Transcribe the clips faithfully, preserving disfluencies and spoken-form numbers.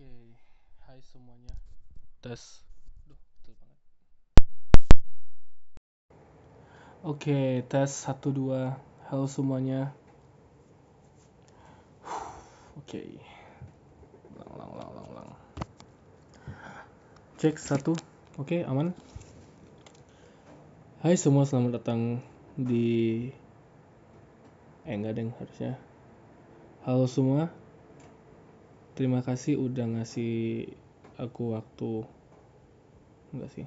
Oke, okay. Hai semuanya. Tes. Duh, betul banget. Oke, okay, tes satu dua. Halo semuanya. Oke. Okay. Ulang ulang ulang ulang ulang. Cek satu. Oke, okay, aman. Hai semua, selamat datang di eh enggak deng harusnya. Halo semua. Terima kasih udah ngasih aku waktu. Enggak sih.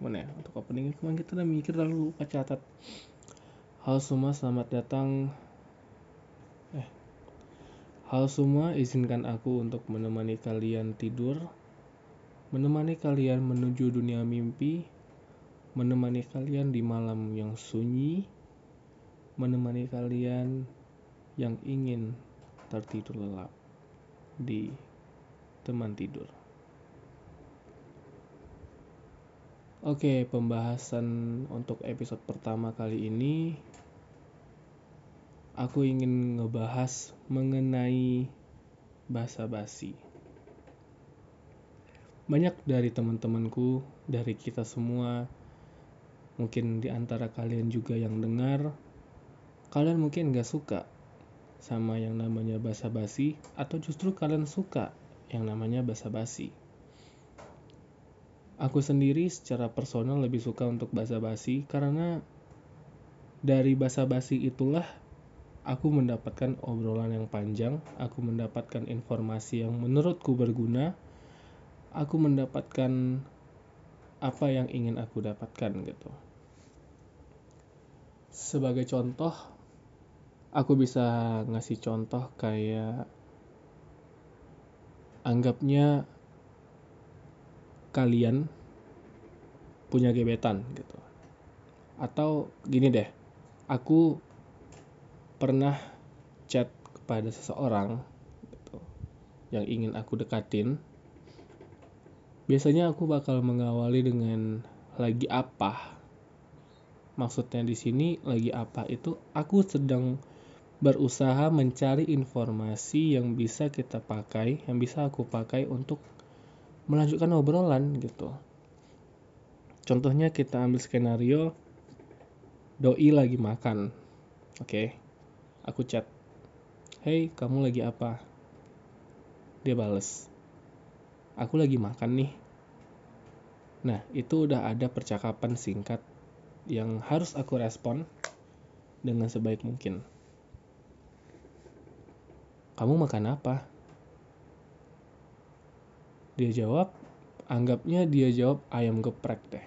Mana ya? Untuk opening kemarin kita udah mikir lalu lupa catat. Halo semua, selamat datang. Eh. Halo semua, izinkan aku untuk menemani kalian tidur. Menemani kalian menuju dunia mimpi. Menemani kalian di malam yang sunyi. Menemani kalian yang ingin tertidur lelap di teman tidur. Oke, pembahasan untuk episode pertama kali ini aku ingin ngebahas mengenai basa basi. Banyak dari teman-temanku, dari kita semua, mungkin di antara kalian juga yang dengar, kalian mungkin gak suka sama yang namanya basa-basi, atau justru kalian suka yang namanya basa-basi. Aku sendiri secara personal lebih suka untuk basa-basi karena dari basa-basi itulah aku mendapatkan obrolan yang panjang, aku mendapatkan informasi yang menurutku berguna, aku mendapatkan apa yang ingin aku dapatkan gitu. Sebagai contoh, aku bisa ngasih contoh kayak anggapnya kalian punya gebetan gitu. Atau gini deh, aku pernah chat kepada seseorang gitu, yang ingin aku dekatin. Biasanya aku bakal mengawali dengan lagi apa. Maksudnya di sini lagi apa itu aku sedang berusaha mencari informasi yang bisa kita pakai, yang bisa aku pakai untuk melanjutkan obrolan gitu. Contohnya kita ambil skenario doi lagi makan. Oke, aku chat, "Hey, kamu lagi apa?" Dia bales, "Aku lagi makan nih." Nah, itu udah ada percakapan singkat yang harus aku respon dengan sebaik mungkin. "Kamu makan apa?" Dia jawab, anggapnya dia jawab ayam geprek deh.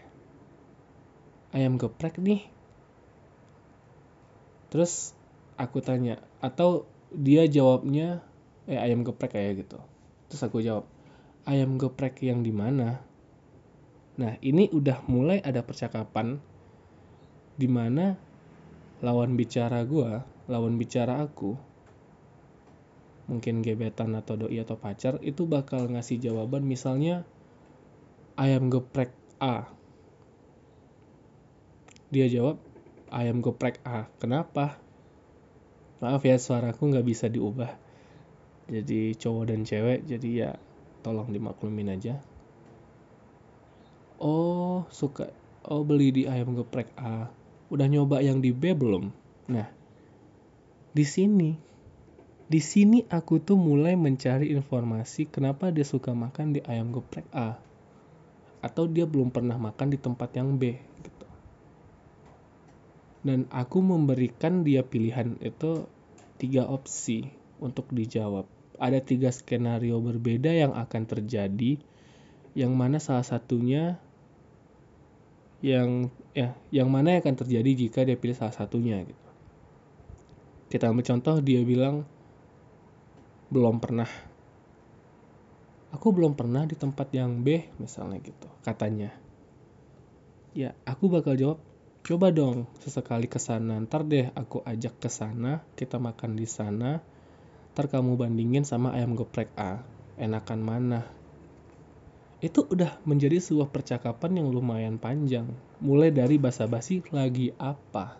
Ayam geprek nih. Terus aku tanya, atau dia jawabnya eh ayam geprek kayak gitu. Terus aku jawab, "Ayam geprek yang di mana?" Nah, ini udah mulai ada percakapan di mana lawan bicara gua, lawan bicara aku, mungkin gebetan atau doi atau pacar, itu bakal ngasih jawaban misalnya ayam geprek A. Dia jawab ayam geprek A. Kenapa? Maaf ya, suaraku nggak bisa diubah. Jadi cowok dan cewek, jadi ya tolong dimaklumin aja. Oh suka, oh beli di ayam geprek A. Udah nyoba yang di B belum? Nah, di sini. Di sini aku tuh mulai mencari informasi kenapa dia suka makan di ayam geprek A. Atau dia belum pernah makan di tempat yang B. Gitu. Dan aku memberikan dia pilihan itu tiga opsi untuk dijawab. Ada tiga skenario berbeda yang akan terjadi. Yang mana salah satunya yang ya yang mana akan terjadi jika dia pilih salah satunya. Gitu. Kita ambil contoh, dia bilang, "Belum pernah. Aku belum pernah di tempat yang B," misalnya gitu, katanya. Ya, aku bakal jawab, "Coba dong sesekali ke sana. Ntar deh aku ajak ke sana, kita makan di sana. Ntar kamu bandingin sama ayam geprek A, enakan mana?" Itu udah menjadi sebuah percakapan yang lumayan panjang. Mulai dari basa-basi lagi apa.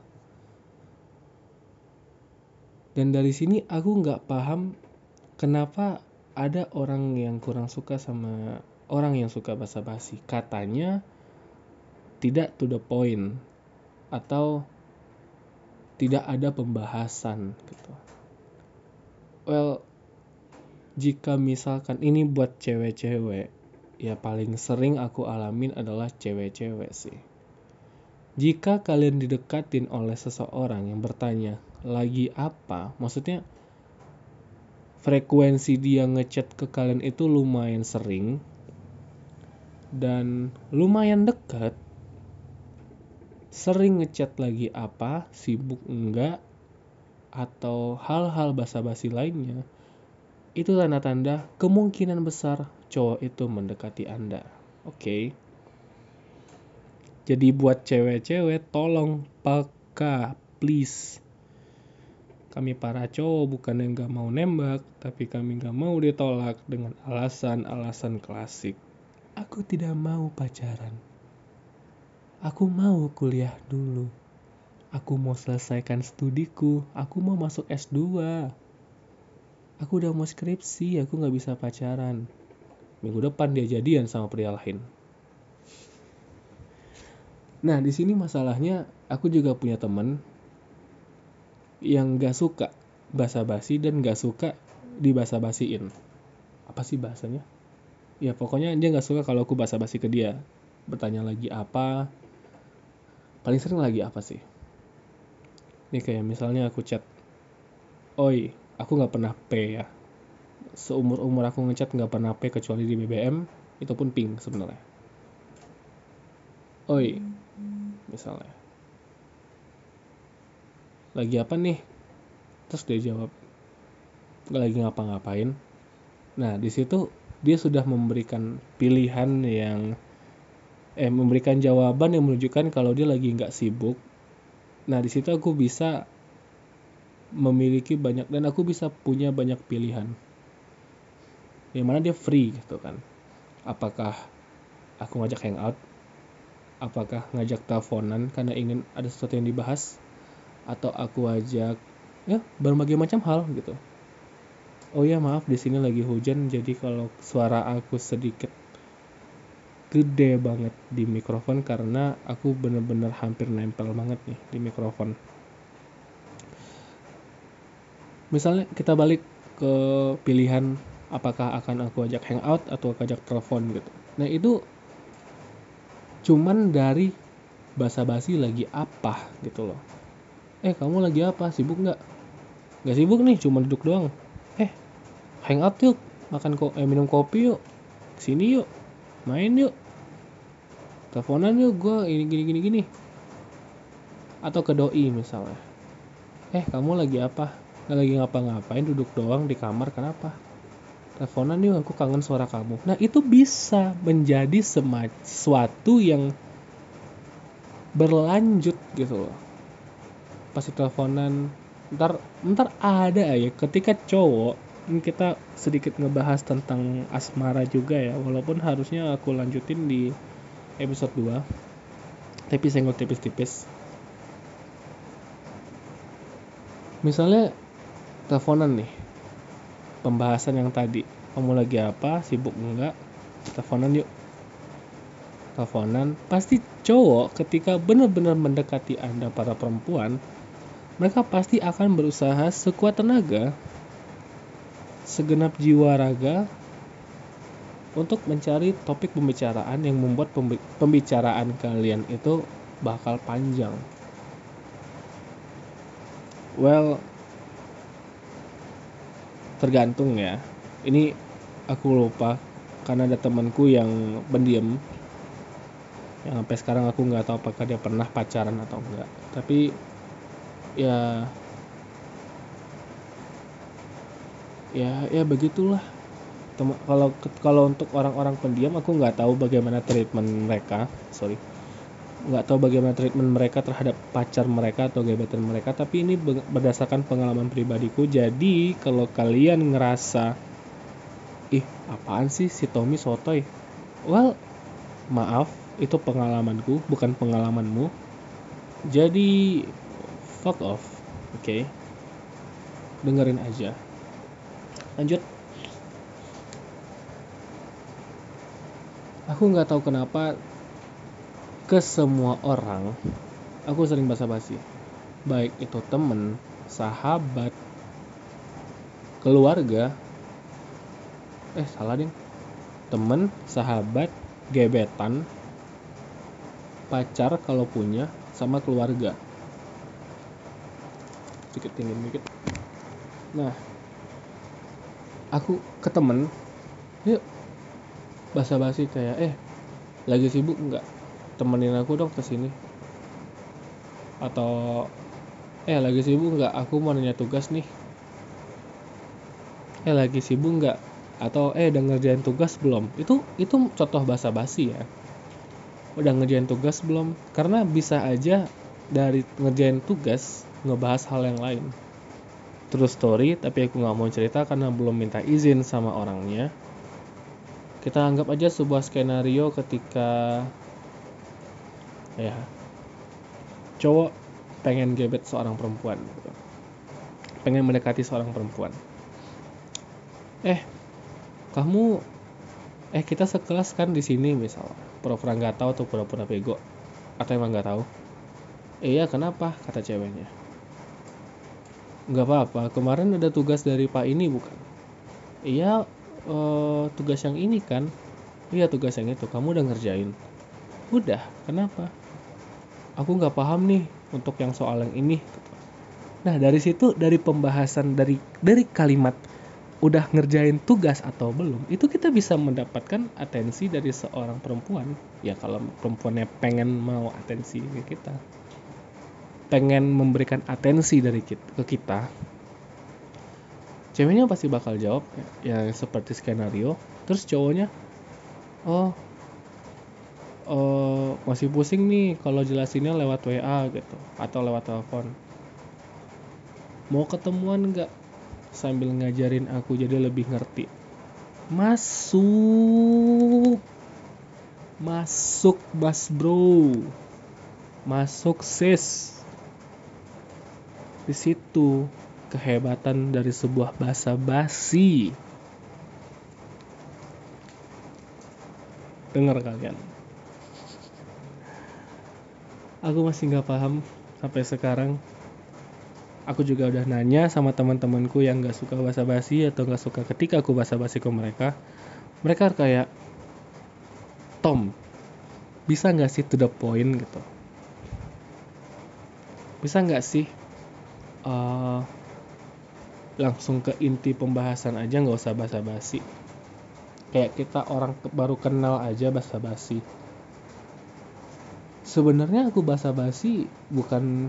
Dan dari sini aku nggak paham kenapa ada orang yang kurang suka sama orang yang suka basa-basi. Katanya tidak to the point atau tidak ada pembahasan gitu. Well, jika misalkan ini buat cewek-cewek, ya paling sering aku alamin adalah cewek-cewek sih. Jika kalian didekatin oleh seseorang yang bertanya, lagi apa? Maksudnya frekuensi dia ngechat ke kalian itu lumayan sering dan lumayan dekat. Sering ngechat lagi apa, sibuk enggak, atau hal-hal basa-basi lainnya, itu tanda-tanda kemungkinan besar cowok itu mendekati Anda. Oke. Okay. Jadi buat cewek-cewek, tolong peka, please. Kami para cowok bukan yang gak mau nembak, tapi kami gak mau ditolak dengan alasan-alasan klasik. Aku tidak mau pacaran. Aku mau kuliah dulu. Aku mau selesaikan studiku. Aku mau masuk S dua. Aku udah mau skripsi. Aku gak bisa pacaran. Minggu depan dia jadian sama pria lain. Nah, di sini masalahnya aku juga punya temen yang gak suka basa-basi dan gak suka dibasa-basiin. Apa sih bahasanya? Ya pokoknya dia gak suka kalau aku basa-basi ke dia. Bertanya lagi apa? Paling sering lagi apa sih? Ini kayak misalnya aku chat, oi, aku gak pernah P ya. Seumur-umur aku ngechat gak pernah P kecuali di B B M. Itu pun ping sebenarnya. Oi, misalnya, lagi apa nih? Terus dia jawab, gak lagi ngapa-ngapain. Nah, di situ dia sudah memberikan pilihan yang Eh, memberikan jawaban yang menunjukkan kalau dia lagi nggak sibuk. Nah, di situ aku bisa memiliki banyak dan aku bisa punya banyak pilihan. Yang mana dia free gitu kan? Apakah aku ngajak hangout? Apakah ngajak teleponan karena ingin ada sesuatu yang dibahas? Atau aku ajak ya berbagai macam hal gitu. Oh ya maaf, di sini lagi hujan, jadi kalau suara aku sedikit gede banget di mikrofon karena aku bener-bener hampir nempel banget nih di mikrofon. Misalnya kita balik ke pilihan apakah akan aku ajak hangout atau aku ajak telepon gitu. Nah, itu cuman dari basa-basi lagi apa gitu loh. Eh, kamu lagi apa? Sibuk nggak? Nggak sibuk nih, cuma duduk doang. Eh, hangout yuk, makan ko- eh, minum kopi yuk, kesini yuk, main yuk. Teleponan yuk, gue ini gini gini gini. Atau ke doi misalnya, eh kamu lagi apa? Gak lagi ngapa-ngapain, duduk doang di kamar, kenapa? Teleponan yuk, aku kangen suara kamu. Nah, itu bisa menjadi sema- suatu yang berlanjut gitu loh. Pasti teleponan. Ntar, ntar ada ya ketika cowok. Ini kita sedikit ngebahas tentang asmara juga ya, walaupun harusnya aku lanjutin di episode dua, tapi senggol tipis-tipis. Misalnya teleponan nih, pembahasan yang tadi, kamu lagi apa, sibuk enggak, teleponan yuk. Teleponan, pasti cowok ketika benar-benar mendekati Anda para perempuan, mereka pasti akan berusaha sekuat tenaga, segenap jiwa raga untuk mencari topik pembicaraan yang membuat pembicaraan kalian itu bakal panjang. Well, tergantung ya. Ini aku lupa karena ada temanku yang pendiam, yang sampai sekarang aku nggak tahu apakah dia pernah pacaran atau enggak. Tapi ya Ya, ya begitulah. Tem- kalau kalau untuk orang-orang pendiam, aku nggak tahu bagaimana treatment mereka. Sorry, nggak tahu bagaimana treatment mereka terhadap pacar mereka atau gebetan mereka. Tapi ini berdasarkan pengalaman pribadiku. Jadi kalau kalian ngerasa, ih apaan sih si Tommy sotoy? Well, maaf, itu pengalamanku, bukan pengalamanmu. Jadi fuck off, oke? Okay? Dengerin aja. Lanjut. Aku nggak tahu kenapa ke semua orang aku sering basa-basi, baik itu temen, sahabat, keluarga, eh salah ding, temen, sahabat, gebetan, pacar kalau punya, sama keluarga. Dikit tinggi dikit. Nah, aku ke temen, yuk basa-basi kayak, eh lagi sibuk nggak? Temenin aku dong kesini. Atau eh lagi sibuk nggak, aku mau nanya tugas nih. Eh lagi sibuk nggak, atau eh udah ngerjain tugas belum. Itu itu contoh basa-basi ya. Udah ngerjain tugas belum? Karena bisa aja dari ngerjain tugas ngebahas hal yang lain. True story, tapi aku nggak mau cerita karena belum minta izin sama orangnya. Kita anggap aja sebuah skenario ketika ya cowok pengen gebet seorang perempuan, pengen mendekati seorang perempuan. Eh kamu eh kita sekelas kan di sini, misal pura-pura nggak tahu atau pura-pura bego atau emang nggak tahu. Eh ya kenapa, kata ceweknya. Nggak apa-apa, kemarin ada tugas dari pak ini bukan? Iya eh, tugas yang ini kan? Iya tugas yang itu. Kamu udah ngerjain? Udah. Kenapa? Aku nggak paham nih untuk yang soal yang ini. Nah dari situ, dari pembahasan, dari dari kalimat udah ngerjain tugas atau belum, itu kita bisa mendapatkan atensi dari seorang perempuan. Ya kalau perempuannya pengen mau atensi ke kita, pengen memberikan atensi dari kita, ke kita, ceweknya pasti bakal jawab ya seperti skenario. Terus cowoknya, oh Uh, masih pusing nih kalau jelasinnya lewat W A gitu atau lewat telepon. Mau ketemuan nggak, sambil ngajarin aku jadi lebih ngerti. Masuk, masuk mas bro, masuk sis. Di situ kehebatan dari sebuah basa-basi. Dengar kalian. Aku masih gak paham sampai sekarang. Aku juga udah nanya sama teman-temanku yang gak suka basa-basi atau gak suka ketika aku basa-basi ke mereka. Mereka kayak, Tom, bisa gak sih to the point gitu? Bisa gak sih uh, langsung ke inti pembahasan aja, gak usah basa-basi? Kayak kita orang baru kenal aja basa-basi. Sebenarnya aku basa-basi bukan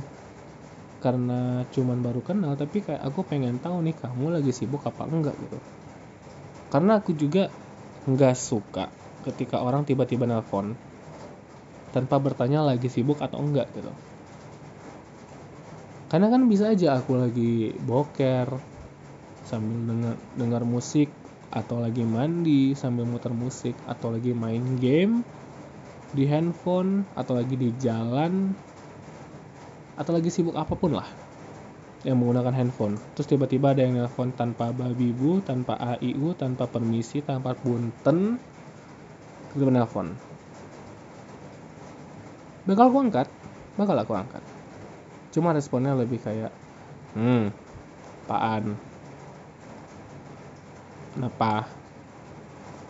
karena cuman baru kenal, tapi kayak aku pengen tahu nih kamu lagi sibuk apa enggak gitu. Karena aku juga enggak suka ketika orang tiba-tiba nelpon tanpa bertanya lagi sibuk atau enggak gitu. Karena kan bisa aja aku lagi boker sambil denger, dengar musik, atau lagi mandi sambil muter musik, atau lagi main game di handphone, atau lagi di jalan, atau lagi sibuk apapun lah yang menggunakan handphone. Terus tiba-tiba ada yang nelfon tanpa babi bu, tanpa aiu, tanpa permisi, tanpa punten. Tiba-tiba nelfon. Bakal aku angkat, bakal aku angkat. Cuma responnya lebih kayak, hmm, apaan? Kenapa?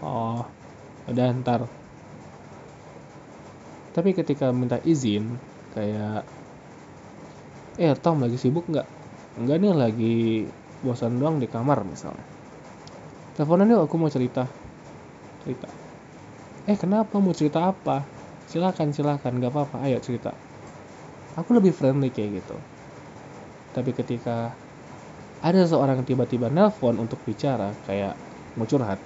Oh, udah ntar. Tapi ketika minta izin, kayak, eh Tom lagi sibuk nggak? Nggak nih, lagi bosan doang di kamar misalnya. Teleponan yuk, aku mau cerita. Cerita. Eh kenapa, mau cerita apa? Silakan silakan, nggak apa-apa, ayo cerita. Aku lebih friendly kayak gitu. Tapi ketika ada seorang tiba-tiba nelpon untuk bicara, kayak mau curhat,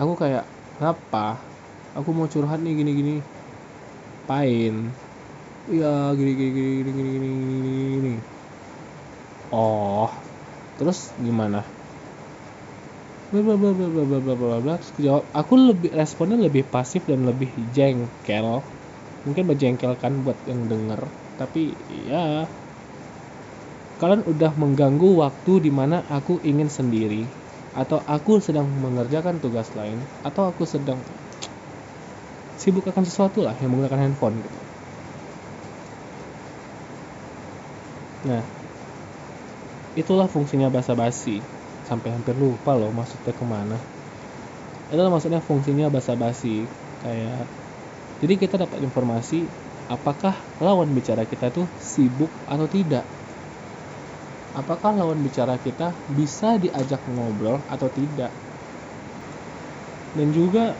aku kayak, kenapa? Aku mau curhat nih gini-gini. Pain. Iya gini-gini gini-gini. Oh, terus gimana? Bla bla bla bla bla bla bla bla. Jawab. Aku lebih responnya lebih pasif dan lebih jengkel. Mungkin menjengkelkan buat yang denger. Tapi ya, kalian udah mengganggu waktu di mana aku ingin sendiri. atau aku sedang mengerjakan tugas lain, atau aku sedang sibuk akan sesuatu lah yang menggunakan handphone gitu. Nah, itulah fungsinya basa basi. Sampai hampir lupa loh maksudnya kemana. Itulah maksudnya fungsinya basa basi. Kayak, jadi kita dapat informasi apakah lawan bicara kita tuh sibuk atau tidak. Apakah lawan bicara kita bisa diajak ngobrol atau tidak? Dan juga,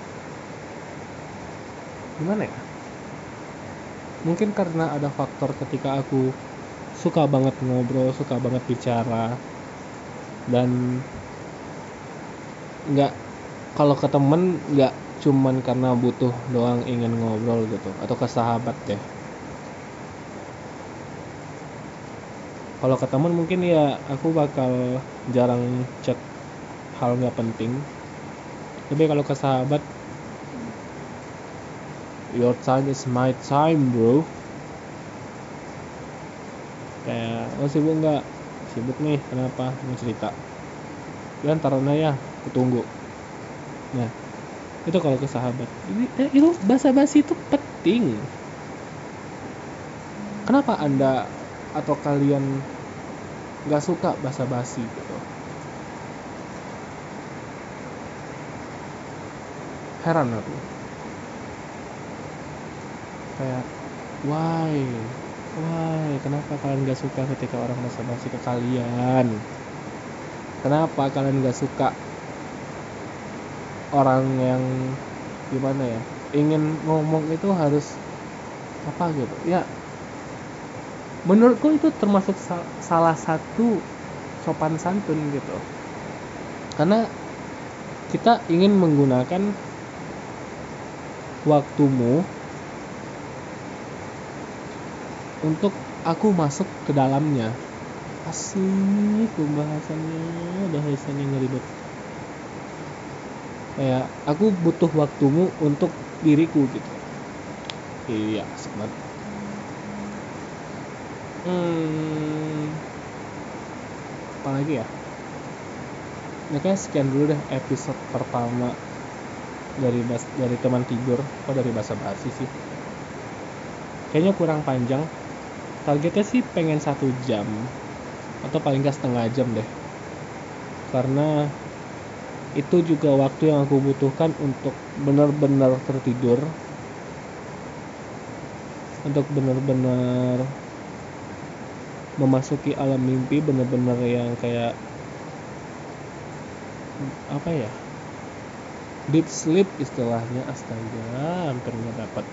gimana ya? Mungkin karena ada faktor ketika aku suka banget ngobrol, suka banget bicara, dan nggak, kalau ke temen nggak cuman karena butuh doang ingin ngobrol gitu, atau ke sahabat deh. Kalau ke teman mungkin ya aku bakal jarang chat hal nggak penting. Tapi kalau ke sahabat, your time is my time bro. Kayak, oh sibuk nggak? Sibuk nih, kenapa? Mau cerita. Dan taruhnya ya, kutunggu. Nah, itu kalau ke sahabat. Ini, itu basa-basi itu penting. Kenapa Anda atau kalian nggak suka basa-basi gitu? Heran aku. Kayak, why? Why? Kenapa kalian nggak suka ketika orang basa-basi ke kalian? Kenapa kalian nggak suka orang yang gimana ya? Ingin ngomong itu harus apa gitu? Ya. Menurutku itu termasuk sal- salah satu sopan santun gitu. Karena kita ingin menggunakan waktumu untuk aku masuk ke dalamnya. Asik pembahasannya, bahasanya ngeribet. Kayak aku butuh waktumu untuk diriku gitu. Iya, asik banget. Hmm, apa lagi ya? Nah, kayaknya sekian dulu deh episode pertama dari bas, dari teman tidur, atau dari basa basi sih. Kayaknya kurang panjang. Targetnya sih pengen satu jam atau paling nggak setengah jam deh. Karena itu juga waktu yang aku butuhkan untuk benar-benar tertidur, untuk benar-benar memasuki alam mimpi, bener-bener yang kayak apa ya, deep sleep istilahnya. Astaga, hampir nggak dapat.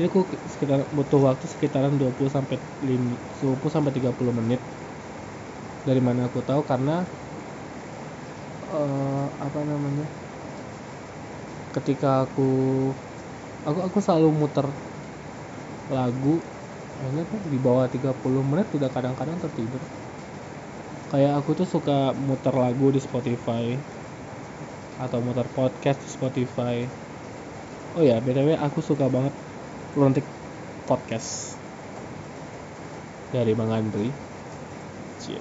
Jadi aku sekitar butuh waktu sekitaran dua puluh sampai tiga puluh menit. Dari mana aku tahu? Karena uh, apa namanya? Ketika aku aku aku selalu muter lagu. Karena tuh di bawah tiga puluh menit udah kadang-kadang tertidur. Kayak aku tuh suka muter lagu di Spotify atau muter podcast di Spotify. Oh ya, btw aku suka banget Runtik podcast dari Bang Andri Cie.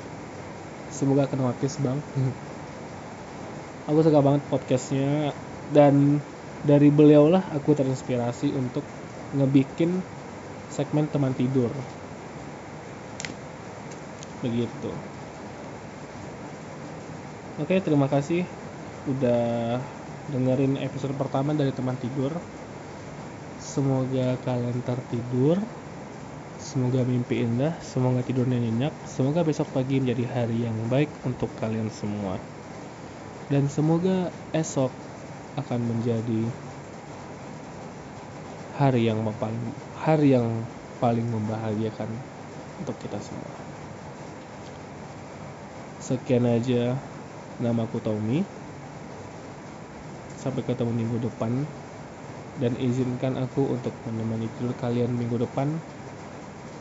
Semoga kenotis bang. Aku suka banget podcastnya, dan dari beliau lah aku terinspirasi untuk ngebikin segmen teman tidur begitu. Oke, terima kasih udah dengerin episode pertama dari teman tidur. Semoga kalian tertidur, semoga mimpi indah, semoga tidurnya nyenyak, semoga besok pagi menjadi hari yang baik untuk kalian semua, dan semoga esok akan menjadi hari yang paling hari yang paling membahagiakan untuk kita semua. Sekian aja, namaku Tommy. Sampai ketemu minggu depan, dan izinkan aku untuk menemani tidur kalian minggu depan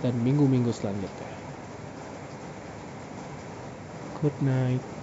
dan minggu-minggu selanjutnya. Good night.